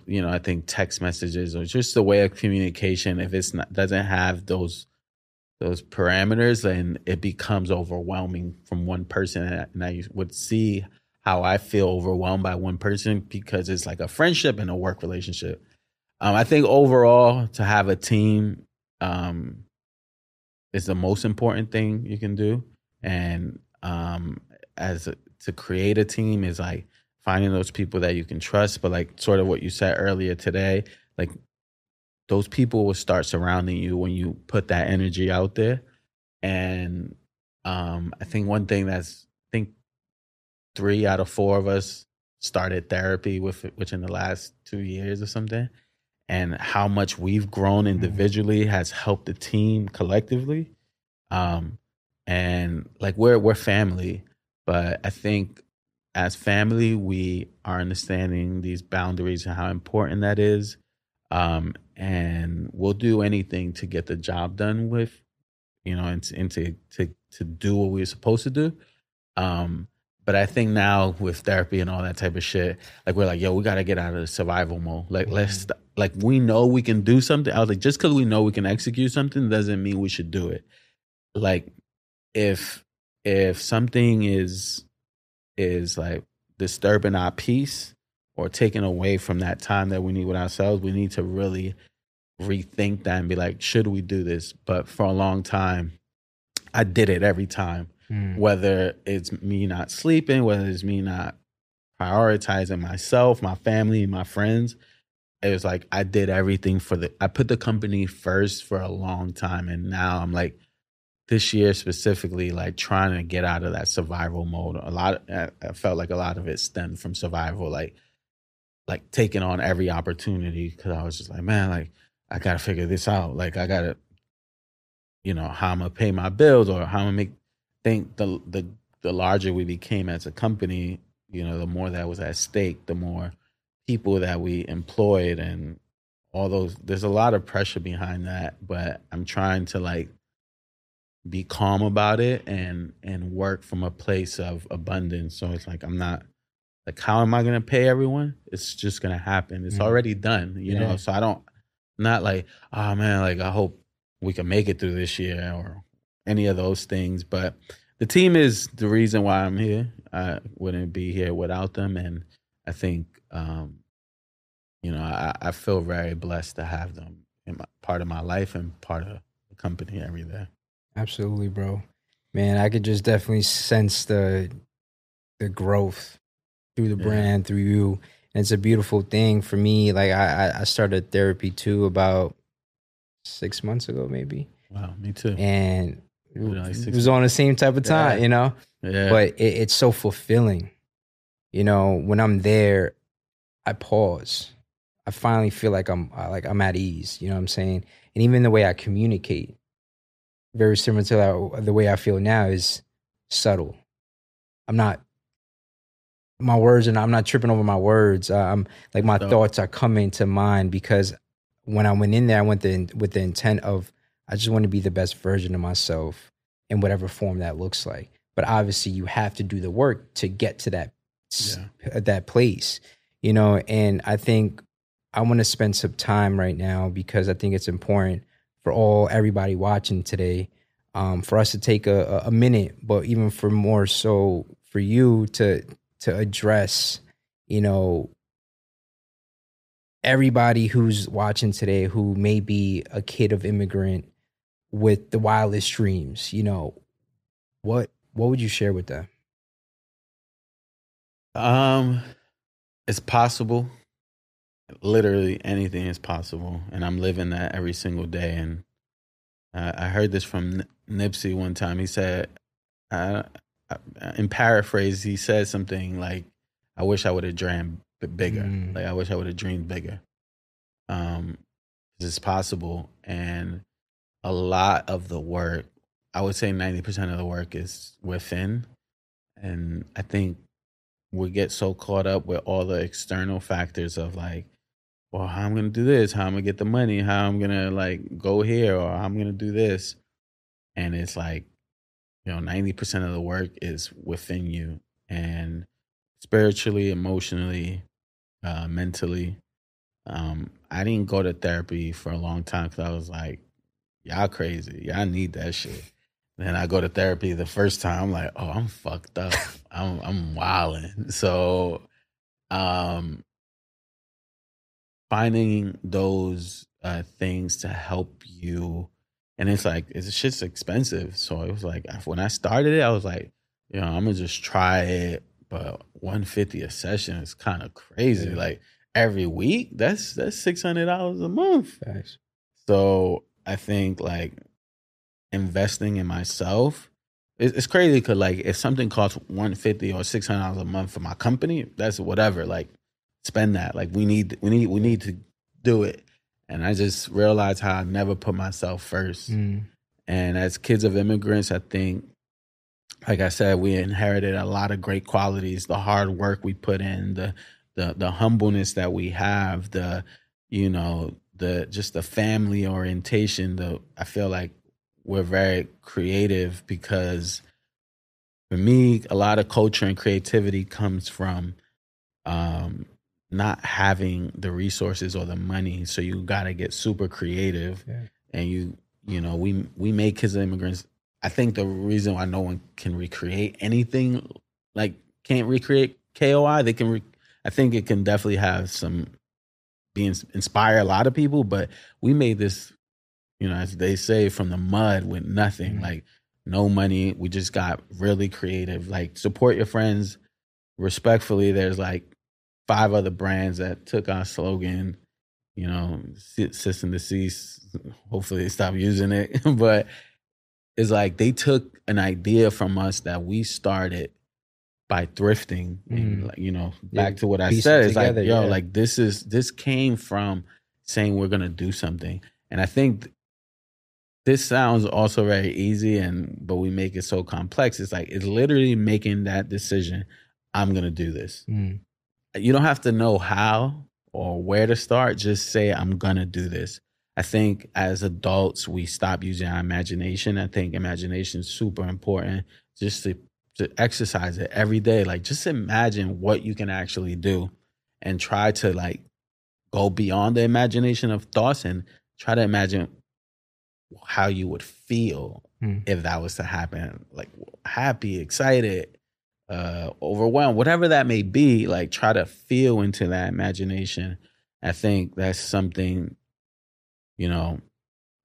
you know, I think text messages or just the way of communication, if it's not, doesn't have those, those parameters, then it becomes overwhelming from one person. And I, and I would see how I feel overwhelmed by one person because it's like a friendship and a work relationship. Um, I think overall to have a team um, is the most important thing you can do. And um, as a, to create a team is like finding those people that you can trust. But like sort of what you said earlier today, like those people will start surrounding you when you put that energy out there. And um, I think one thing that's, I think three out of four of us started therapy with which in the last two years or something. And how much we've grown individually has helped the team collectively. Um, and like we're we're family, but I think as family, we are understanding these boundaries and how important that is. Um, and we'll do anything to get the job done with, you know, and, and to, to, to do what we're supposed to do. Um, But I think now with therapy and all that type of shit, like we're like, yo, we got to get out of the survival mode. Like, mm-hmm. let's, st- like, we know we can do something. I was like, just because we know we can execute something doesn't mean we should do it. Like, if, if something is, is like disturbing our peace or taking away from that time that we need with ourselves, we need to really rethink that and be like, should we do this? But for a long time, I did it every time. Mm. Whether it's me not sleeping, whether it's me not prioritizing myself, my family, my friends, it was like I did everything for the, I put the company first for a long time. And now I'm like this year specifically, like trying to get out of that survival mode. A lot, of, I felt like a lot of it stemmed from survival, like, like taking on every opportunity because I was just like, man, like I got to figure this out. Like I got to, you know, how I'm going to pay my bills or how I'm going to make, think the the the larger we became as a company, you know, the more that was at stake, the more people that we employed and all those, there's a lot of pressure behind that, but I'm trying to like be calm about it and and work from a place of abundance. So it's like, I'm not like, how am I going to pay everyone? It's just going to happen. It's mm. already done, you yeah. know? So I don't, not like, oh man, like I hope we can make it through this year or any of those things. But the team is the reason why I'm here. I wouldn't be here without them. And I think, um, you know, I, I feel very blessed to have them in my, part of my life and part of the company every day. Absolutely, bro. Man, I could just definitely sense the the growth through the yeah. brand, through you. And it's a beautiful thing for me. Like I, I started therapy too about six months ago, maybe. Wow, me too. And it was on the same type of time, yeah. you know? Yeah. But it, it's so fulfilling. You know, when I'm there, I pause. I finally feel like I'm like I'm at ease, you know what I'm saying? And even the way I communicate, very similar to the way I feel now, is subtle. I'm not, my words, and I'm not tripping over my words. I'm like my so, thoughts are coming to mind because when I went in there, I went the, with the intent of, I just want to be the best version of myself in whatever form that looks like. But obviously you have to do the work to get to that, yeah. that place, you know? And I think I want to spend some time right now because I think it's important for all, everybody watching today, um, for us to take a, a minute, but even for more so for you to, to address, you know, everybody who's watching today who may be a kid of immigrant with the wildest dreams, you know, what what would you share with them? Um, it's possible. Literally anything is possible. And I'm living that every single day. And Uh, I heard this from N- Nipsey one time. He said, I, I, in paraphrase, he said something like, I wish I would have dreamed bigger. Mm. Like, I wish I would have dreamed bigger. Um, it's possible. And a lot of the work, I would say ninety percent of the work is within. And I think we get so caught up with all the external factors of like, well, how I'm going to do this, how I'm going to get the money, how I'm going to like go here, or how I'm going to do this. And it's like, you know, ninety percent of the work is within you, and spiritually, emotionally, uh, mentally. Um, I didn't go to therapy for a long time because I was like, y'all crazy. Y'all need that shit. Then I go to therapy the first time, I'm like, oh, I'm fucked up. I'm I'm wilding. So um, finding those uh, things to help you. And it's like, it's shit's expensive. So it was like, when I started it, I was like, you know, I'm going to just try it. But one hundred fifty a session is kind of crazy. Yeah. Like every week, that's that's six hundred dollars a month. Nice. So I think like investing in myself, it's, it's crazy because like if something costs one hundred fifty or six hundred dollars a month for my company, that's whatever. Like spend that. Like we need we need we need to do it. And I just realized how I never put myself first. Mm. And as kids of immigrants, I think, like I said, we inherited a lot of great qualities, the hard work we put in, the the the humbleness that we have, the, you know, the just the family orientation. The I feel like we're very creative because for me, a lot of culture and creativity comes from um, not having the resources or the money. So you got to get super creative. Yeah. And you, you know, we, we make Kids of Immigrants. I think the reason why no one can recreate anything, like can't recreate K O I, they can, re- I think it can definitely have some, be ins- inspire a lot of people, but we made this, you know, as they say, from the mud with nothing, mm-hmm. like no money. We just got really creative, like support your friends respectfully. There's like five other brands that took our slogan, you know, cease and desist. Hopefully they stop using it. But it's like they took an idea from us that we started by thrifting. Mm. And, you know, back yeah, to what I said. It it's together, like, yo, yeah. like this is, this came from saying we're going to do something. And I think this sounds also very easy, and but we make it so complex. It's like, it's literally making that decision. I'm going to do this. Mm. You don't have to know how or where to start. Just say, I'm going to do this. I think as adults, we stop using our imagination. I think imagination is super important, just to, to exercise it every day. Like, just imagine what you can actually do and try to, like, go beyond the imagination of thoughts and try to imagine how you would feel mm. if that was to happen. Like, happy, excited, uh, overwhelmed, whatever that may be. Like, try to feel into that imagination. I think that's something... You know,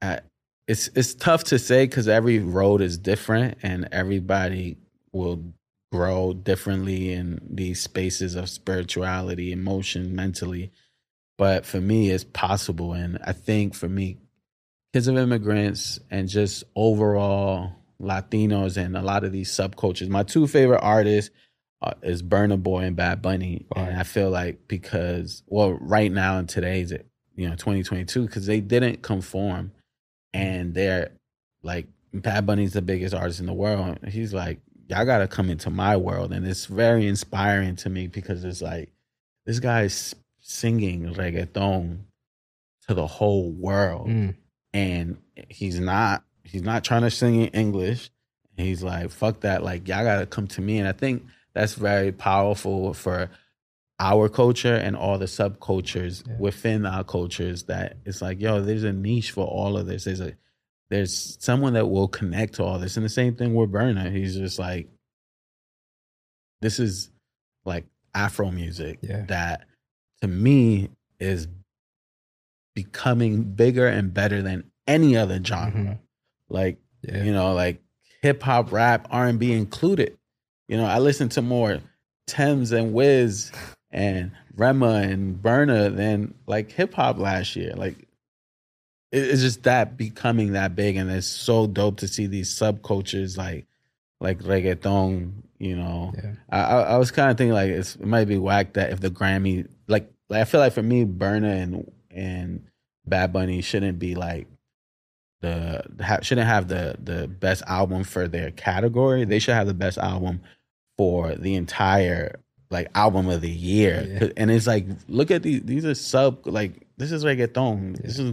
I, it's it's tough to say because every road is different and everybody will grow differently in these spaces of spirituality, emotion, mentally. But for me, it's possible. And I think for me, Kids of Immigrants and just overall Latinos and a lot of these subcultures, my two favorite artists uh, is Burna Boy and Bad Bunny. Wow. And I feel like because, well, right now in today's it. You know, twenty twenty-two, because they didn't conform, and they're like, Bad Bunny's the biggest artist in the world. He's like, y'all gotta come into my world, and it's very inspiring to me because it's like, this guy is singing reggaeton to the whole world, mm. and he's not he's not trying to sing in English. And he's like, fuck that, like y'all gotta come to me, and I think that's very powerful for our culture and all the subcultures yeah. within our cultures, that it's like, yo, there's a niche for all of this. There's a, there's someone that will connect to all this. And the same thing with Burna. He's just like, this is like Afro music yeah. that to me is becoming bigger and better than any other genre. Mm-hmm. Like, yeah. you know, like hip hop, rap, R and B included. You know, I listen to more Tems and Wiz and Rema and Burna than like hip hop last year. Like it's just that becoming that big, and it's so dope to see these subcultures like like reggaeton, you know. Yeah. I, I was kind of thinking like it's, it might be whack that if the Grammy, like, like I feel like for me, Burna and and Bad Bunny shouldn't be like the ha, shouldn't have the the best album for their category. They should have the best album for the entire like album of the year. Yeah. And it's like, look at these these are sub like this is reggaeton. Yeah. This is,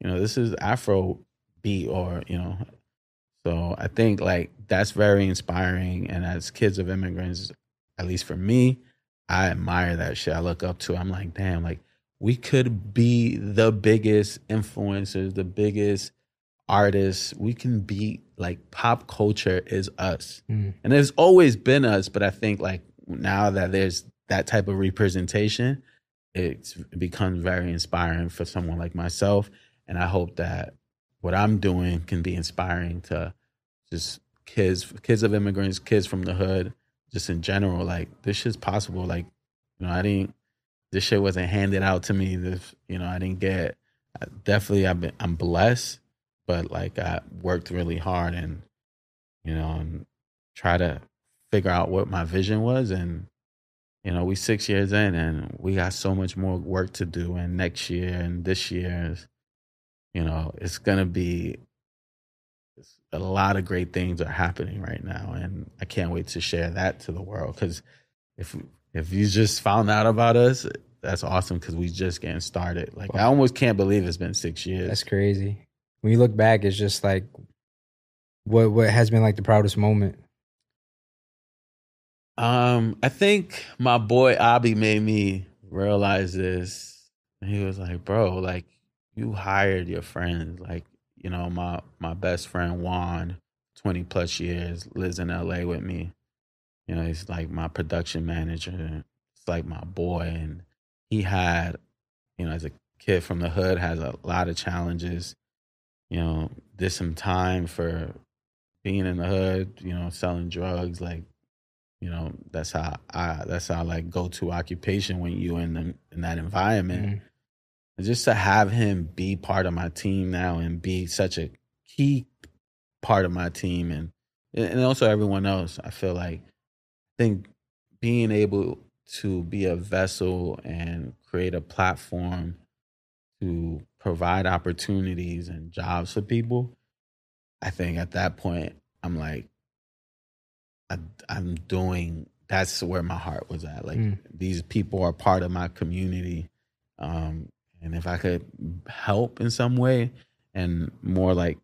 you know, this is Afro beat, or, you know. So I think like that's very inspiring. And as Kids of Immigrants, at least for me, I admire that shit. I look up to it. I'm like, damn, like we could be the biggest influencers, the biggest artists. We can be like pop culture is us. Mm. And it's always been us. But I think like now that there's that type of representation, it's become very inspiring for someone like myself. And I hope that what I'm doing can be inspiring to just kids, kids of immigrants, kids from the hood, just in general. Like, this shit's possible. Like, you know, I didn't, this shit wasn't handed out to me. This, you know, I didn't get, I definitely I've been, I'm blessed, but like I worked really hard and, you know, and try to figure out what my vision was. And, you know, we six years in and we got so much more work to do. And next year and this year, you know, it's going to be a lot of great things are happening right now. And I can't wait to share that to the world. Because if if you just found out about us, that's awesome, because we just getting started. Like, wow. I almost can't believe it's been six years. That's crazy. When you look back, it's just like what what has been like the proudest moment? Um, I think my boy Abi made me realize this. He was like, bro, like, you hired your friends. Like, you know, my, my best friend Juan, twenty plus years, lives in L A with me. You know, he's like my production manager. It's like my boy. And he had, you know, as a kid from the hood, has a lot of challenges. You know, did some time for being in the hood, you know, selling drugs. Like, you know, that's how I, that's how like go to occupation when you in the, in that environment. Mm-hmm. Just to have him be part of my team now and be such a key part of my team and and also everyone else, I feel like, I think being able to be a vessel and create a platform to provide opportunities and jobs for people, I think at that point, I'm like, I, I'm doing, that's where my heart was at. Like, mm. these people are part of my community. Um, And if I could help in some way and more like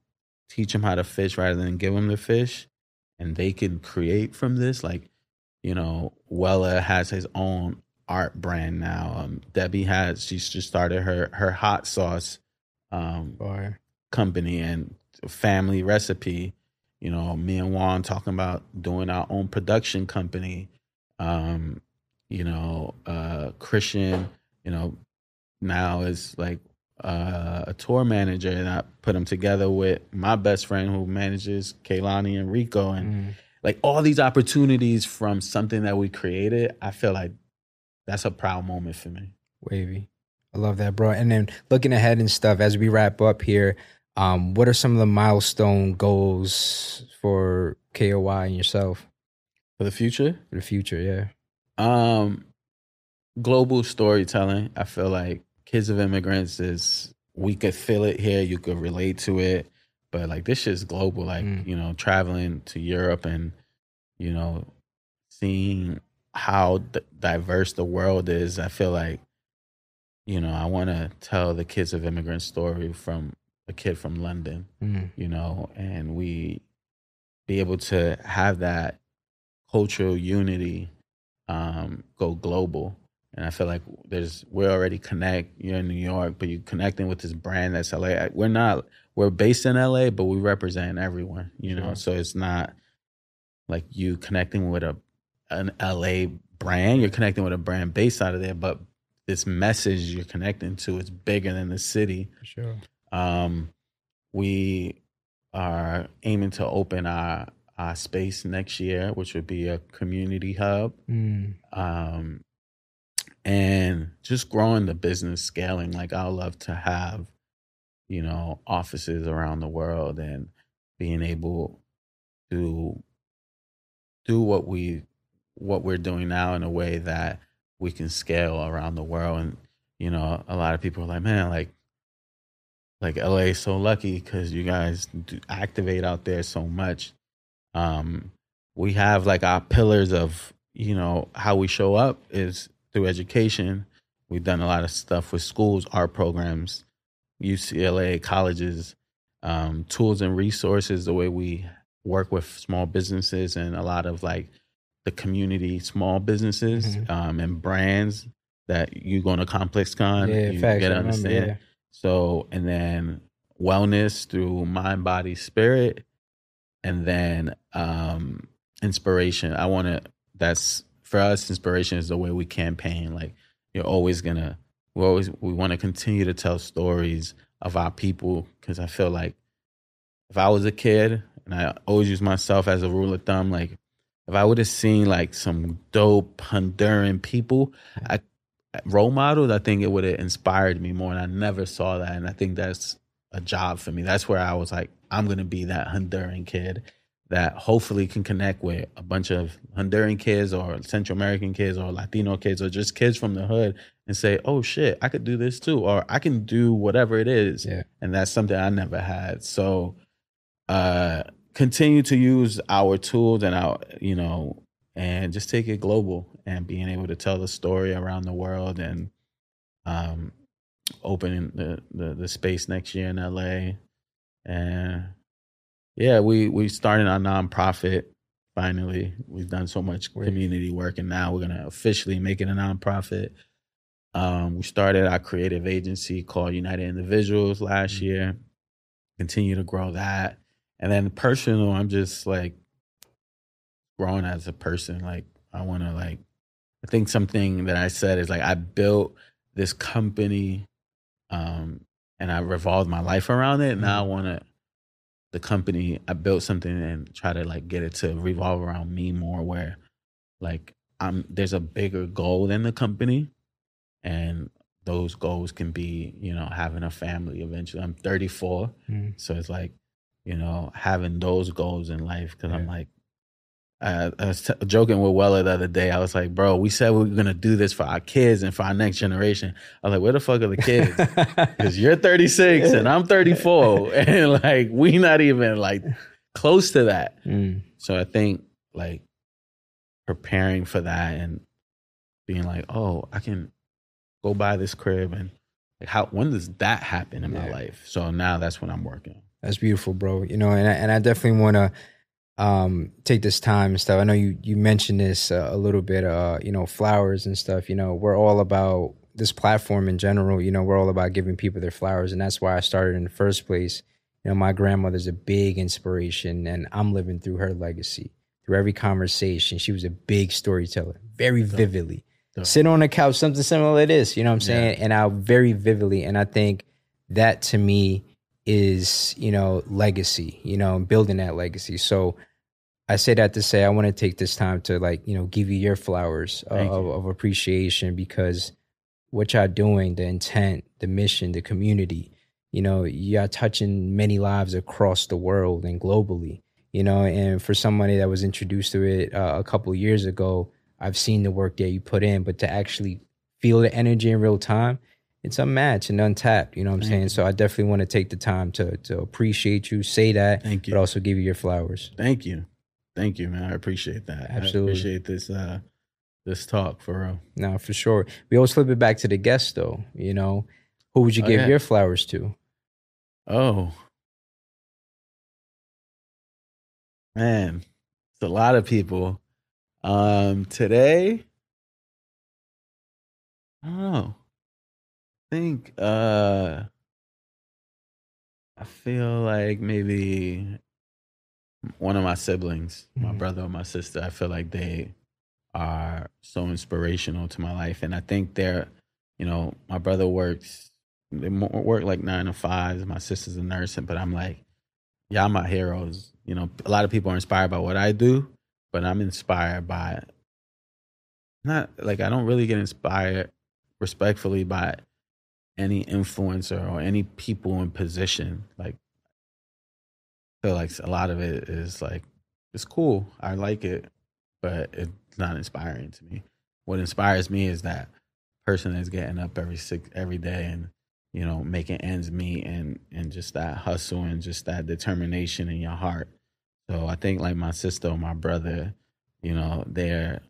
teach them how to fish rather than give them the fish, and they can create from this, like, you know, Weller has his own art brand now. Um, Debbie has, she's just started her, her hot sauce um, Bar. company and family recipe. You know, me and Juan talking about doing our own production company. Um, you know, uh, Christian, you know, now is like uh, a tour manager, and I put him together with my best friend who manages Kehlani and Rico, and mm. like all these opportunities from something that we created. I feel like that's a proud moment for me. Wavy. I love that, bro. And then looking ahead and stuff, as we wrap up here, um, what are some of the milestone goals for K O Y and yourself? For the future? For the future, yeah. Um, global storytelling. I feel like Kids of Immigrants is, we could feel it here, you could relate to it, but like this shit's global. Like, mm. you know, traveling to Europe and, you know, seeing how d- diverse the world is. I feel like, you know, I want to tell the Kids of Immigrants story from a kid from London, mm. you know, and we be able to have that cultural unity um, go global. And I feel like there's, we're already connect. You're in New York, but you're connecting with this brand that's L A. We're not, we're based in L A, but we represent everyone, you know? Sure. So it's not like you connecting with a an L A brand. You're connecting with a brand based out of there, but this message you're connecting to is bigger than the city. Sure. Um, we are aiming to open our, our space next year, which would be a community hub. Mm. Um, And just growing the business, scaling. Like, I would love to have, you know, offices around the world and being able to do what we what we're doing now in a way that we can scale around the world. And, you know, a lot of people are like, man, like, like L A is so lucky because you guys do activate out there so much. Um, we have like our pillars of, you know, how we show up is through education. We've done a lot of stuff with schools, art programs, U C L A, colleges, um, tools and resources, the way we work with small businesses and a lot of like the community, small businesses mm-hmm. um, and brands that you go to ComplexCon, yeah, you facts, get to understand. Remember, yeah. So, and then wellness through mind, body, spirit, and then um, inspiration. I want to, that's, for us, inspiration is the way we campaign. Like, you're always going to, we always, we want to continue to tell stories of our people, because I feel like if I was a kid, and I always use myself as a rule of thumb, like, if I would have seen like some dope Honduran people, I, role models, I think it would have inspired me more. And I never saw that. And I think that's a job for me. That's where I was like, I'm going to be that Honduran kid that hopefully can connect with a bunch of Honduran kids or Central American kids or Latino kids or just kids from the hood and say, oh shit, I could do this too. Or I can do whatever it is. Yeah. And that's something I never had. So, uh, continue to use our tools and our, you know, and just take it global and being able to tell the story around the world and um, opening the, the, the space next year in L A. And yeah, we, we started our nonprofit finally. We've done so much community work and now we're going to officially make it a nonprofit. Um, we started our creative agency called United Individuals last year, continue to grow that. And then personal, I'm just like growing as a person. Like I want to like, I think something that I said is like I built this company um, and I revolved my life around it. Now I want to, the company, I built something and try to like get it to revolve around me more where like I'm, there's a bigger goal than the company. And those goals can be, you know, having a family eventually. I'm thirty-four. Mm. So it's like, you know, having those goals in life. Because yeah. I'm like, I, I was t- joking with Weller the other day. I was like, bro, we said we were going to do this for our kids and for our next generation. I was like, where the fuck are the kids? Because you're thirty-six and I'm thirty-four. And like, we not even like close to that. Mm. So I think like preparing for that and being like, oh, I can go buy this crib. And like, how, when does that happen in yeah. my life? So now that's what I'm working on. That's beautiful, bro. You know, and I, and I definitely want to um, take this time and stuff. I know you you mentioned this uh, a little bit, uh, you know, flowers and stuff. You know, we're all about this platform in general. You know, we're all about giving people their flowers. And that's why I started in the first place. You know, my grandmother's a big inspiration and I'm living through her legacy. Through every conversation, she was a big storyteller, very vividly. Duh. Duh. Sit on the couch, something similar to this, you know what I'm saying? Yeah. And I very vividly, and I think that to me, is, you know, legacy, you know, building that legacy. So I say that to say I want to take this time to like, you know, give you your flowers of, you. of appreciation, because what y'all doing, the intent, the mission, the community, you know, y'all touching many lives across the world and globally, you know, and for somebody that was introduced to it uh, a couple of years ago, I've seen the work that you put in, but to actually feel the energy in real time, it's unmatched and untapped, you know what I'm Thank saying? You. So I definitely want to take the time to to appreciate you, say that, Thank you. But also give you your flowers. Thank you. Thank you, man. I appreciate that. Absolutely. I appreciate this, uh, this talk, for real. No, for sure. We always flip it back to the guests, though, you know? Who would you oh, give yeah. your flowers to? Oh. Man, it's a lot of people. Um, today, I don't know. I think uh, I feel like maybe one of my siblings, my mm-hmm. brother or my sister, I feel like they are so inspirational to my life. And I think they're, you know, my brother works, they work like nine to fives. My sister's a nurse, but I'm like, y'all my heroes. You know, a lot of people are inspired by what I do, but I'm inspired by, not like I don't really get inspired respectfully by any influencer or any people in position. Like, I feel like a lot of it is like, it's cool, I like it, but it's not inspiring to me. What inspires me is that person that's getting up every six every day and, you know, making ends meet, and and just that hustle and just that determination in your heart. So I think like my sister or my brother, you know, they're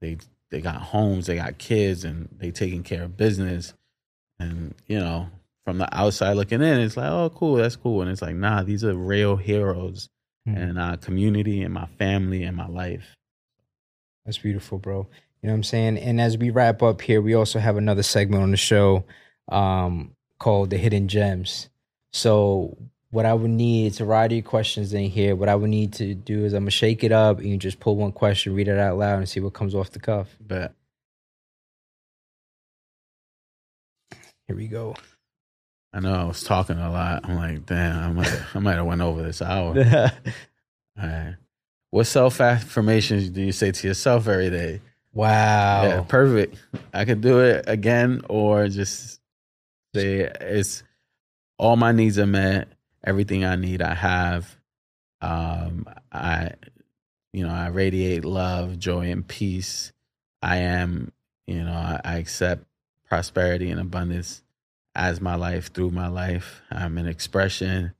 they they got homes, they got kids, and they taking care of business. And, you know, from the outside looking in, it's like, oh, cool, that's cool. And it's like, nah, these are real heroes mm-hmm. in our community and my family and my life. That's beautiful, bro. You know what I'm saying? And as we wrap up here, we also have another segment on the show um, called The Hidden Gems. So what I would need, it's a variety of questions in here. What I would need to do is I'm going to shake it up and you just pull one question, read it out loud, and see what comes off the cuff. But here we go. I know I was talking a lot. I'm like, damn, I might have, I might have went over this hour. All right. What self-affirmations do you say to yourself every day? Wow. Yeah, perfect. I could do it again, or just say it's all my needs are met. Everything I need, I have. Um, I, you know, I radiate love, joy, and peace. I am, you know, I, I accept prosperity and abundance as my life, through my life. I'm an expression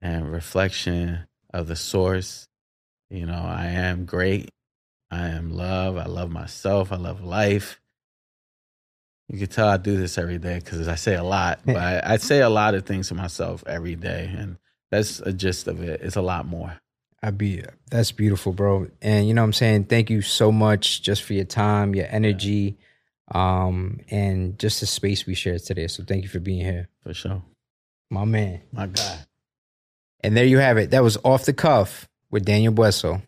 and reflection of the source. You know, I am great. I am love. I love myself. I love life. You can tell I do this every day because I say a lot, but I, I say a lot of things to myself every day, and that's a gist of it. It's a lot more. I be that's beautiful, bro. And you know what I'm saying? Thank you so much just for your time, your energy, yeah. um, and just the space we shared today. So thank you for being here. For sure. My man. My guy. And there you have it. That was Off the Cuff with Daniel Buzo.